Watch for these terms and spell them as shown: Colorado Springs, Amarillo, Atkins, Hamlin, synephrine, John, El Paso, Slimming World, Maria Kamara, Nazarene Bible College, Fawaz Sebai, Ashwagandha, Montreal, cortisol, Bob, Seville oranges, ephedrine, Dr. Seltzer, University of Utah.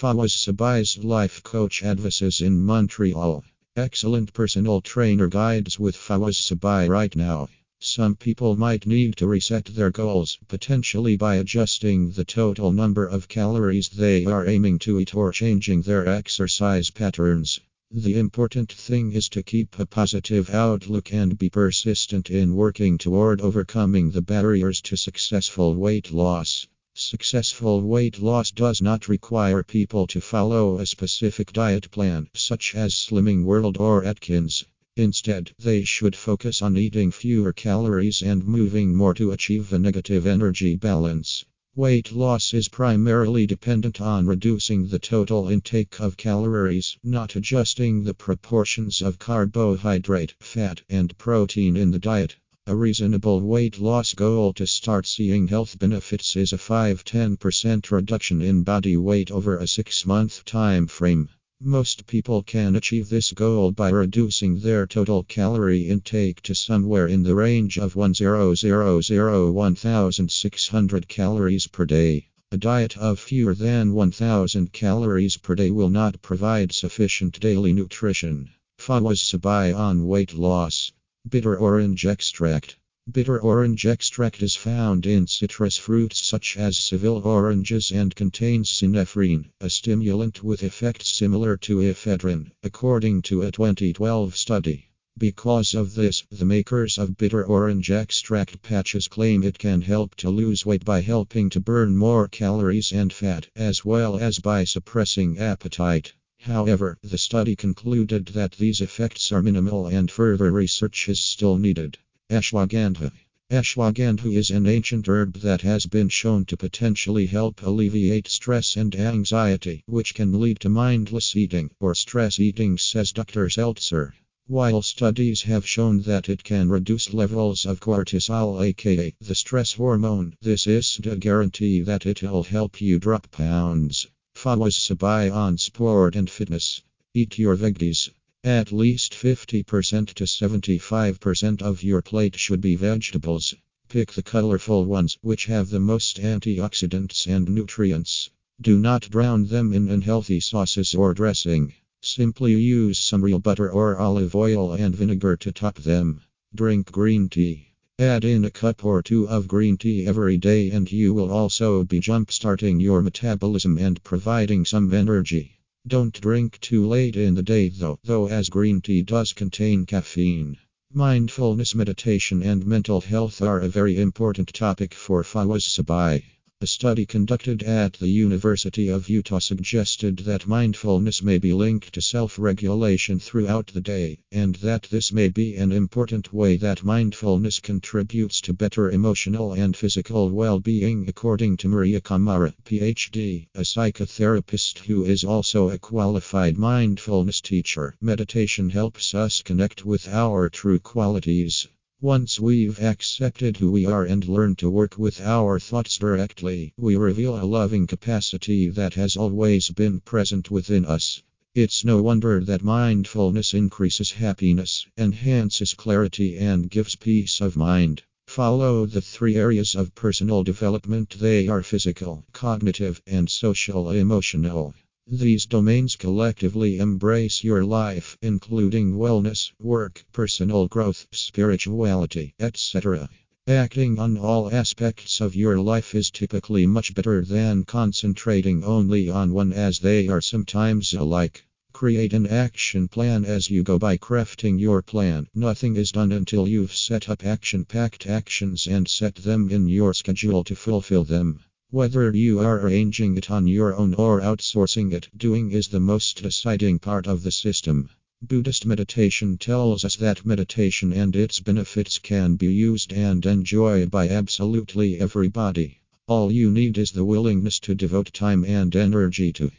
Fawaz Sebai's life coach advises in Montreal. Excellent personal trainer guides with Fawaz Sebai right now. Some people might need to reset their goals, potentially by adjusting the total number of calories they are aiming to eat or changing their exercise patterns. The important thing is to keep a positive outlook and be persistent in working toward overcoming the barriers to successful weight loss. Successful weight loss does not require people to follow a specific diet plan, such as Slimming World or Atkins. Instead, they should focus on eating fewer calories and moving more to achieve a negative energy balance. Weight loss is primarily dependent on reducing the total intake of calories, not adjusting the proportions of carbohydrate, fat, and protein in the diet. A reasonable weight loss goal to start seeing health benefits is a 5-10% reduction in body weight over a 6-month time frame. Most people can achieve this goal by reducing their total calorie intake to somewhere in the range of 1,600 calories per day. A diet of fewer than 1,000 calories per day will not provide sufficient daily nutrition. Fawaz Sebai on weight loss. Bitter orange extract. Bitter orange extract is found in citrus fruits such as Seville oranges and contains synephrine, a stimulant with effects similar to ephedrine, according to a 2012 study. Because of this, the makers of bitter orange extract patches claim it can help to lose weight by helping to burn more calories and fat, as well as by suppressing appetite. However, the study concluded that these effects are minimal and further research is still needed. Ashwagandha. Ashwagandha is an ancient herb that has been shown to potentially help alleviate stress and anxiety, which can lead to mindless eating or stress eating, says Dr. Seltzer. While studies have shown that it can reduce levels of cortisol, aka the stress hormone, this isn't a guarantee that it'll help you drop pounds. Fawaz Sebai on sport and fitness. Eat your veggies. At least 50% to 75% of your plate should be vegetables. Pick the colorful ones, which have the most antioxidants and nutrients. Do not drown them in unhealthy sauces or dressing. Simply use some real butter or olive oil and vinegar to top them. Drink green tea. Add in a cup or two of green tea every day and you will also be jump-starting your metabolism and providing some energy. Don't drink too late in the day though as green tea does contain caffeine. Mindfulness, meditation and mental health are a very important topic for Fawaz Sebai. A study conducted at the University of Utah suggested that mindfulness may be linked to self-regulation throughout the day, and that this may be an important way that mindfulness contributes to better emotional and physical well-being, according to Maria Kamara, PhD, a psychotherapist who is also a qualified mindfulness teacher. Meditation helps us connect with our true qualities. Once we've accepted who we are and learned to work with our thoughts directly, we reveal a loving capacity that has always been present within us. It's no wonder that mindfulness increases happiness, enhances clarity, and gives peace of mind. Follow the three areas of personal development. They are physical, cognitive, and social-emotional. These domains collectively embrace your life, including wellness, work, personal growth, spirituality, etc. Acting on all aspects of your life is typically much better than concentrating only on one, as they are sometimes alike. Create an action plan as you go by crafting your plan. Nothing is done until you've set up action-packed actions and set them in your schedule to fulfill them. Whether you are arranging it on your own or outsourcing it, doing is the most deciding part of the system. Buddhist meditation tells us that meditation and its benefits can be used and enjoyed by absolutely everybody. All you need is the willingness to devote time and energy to.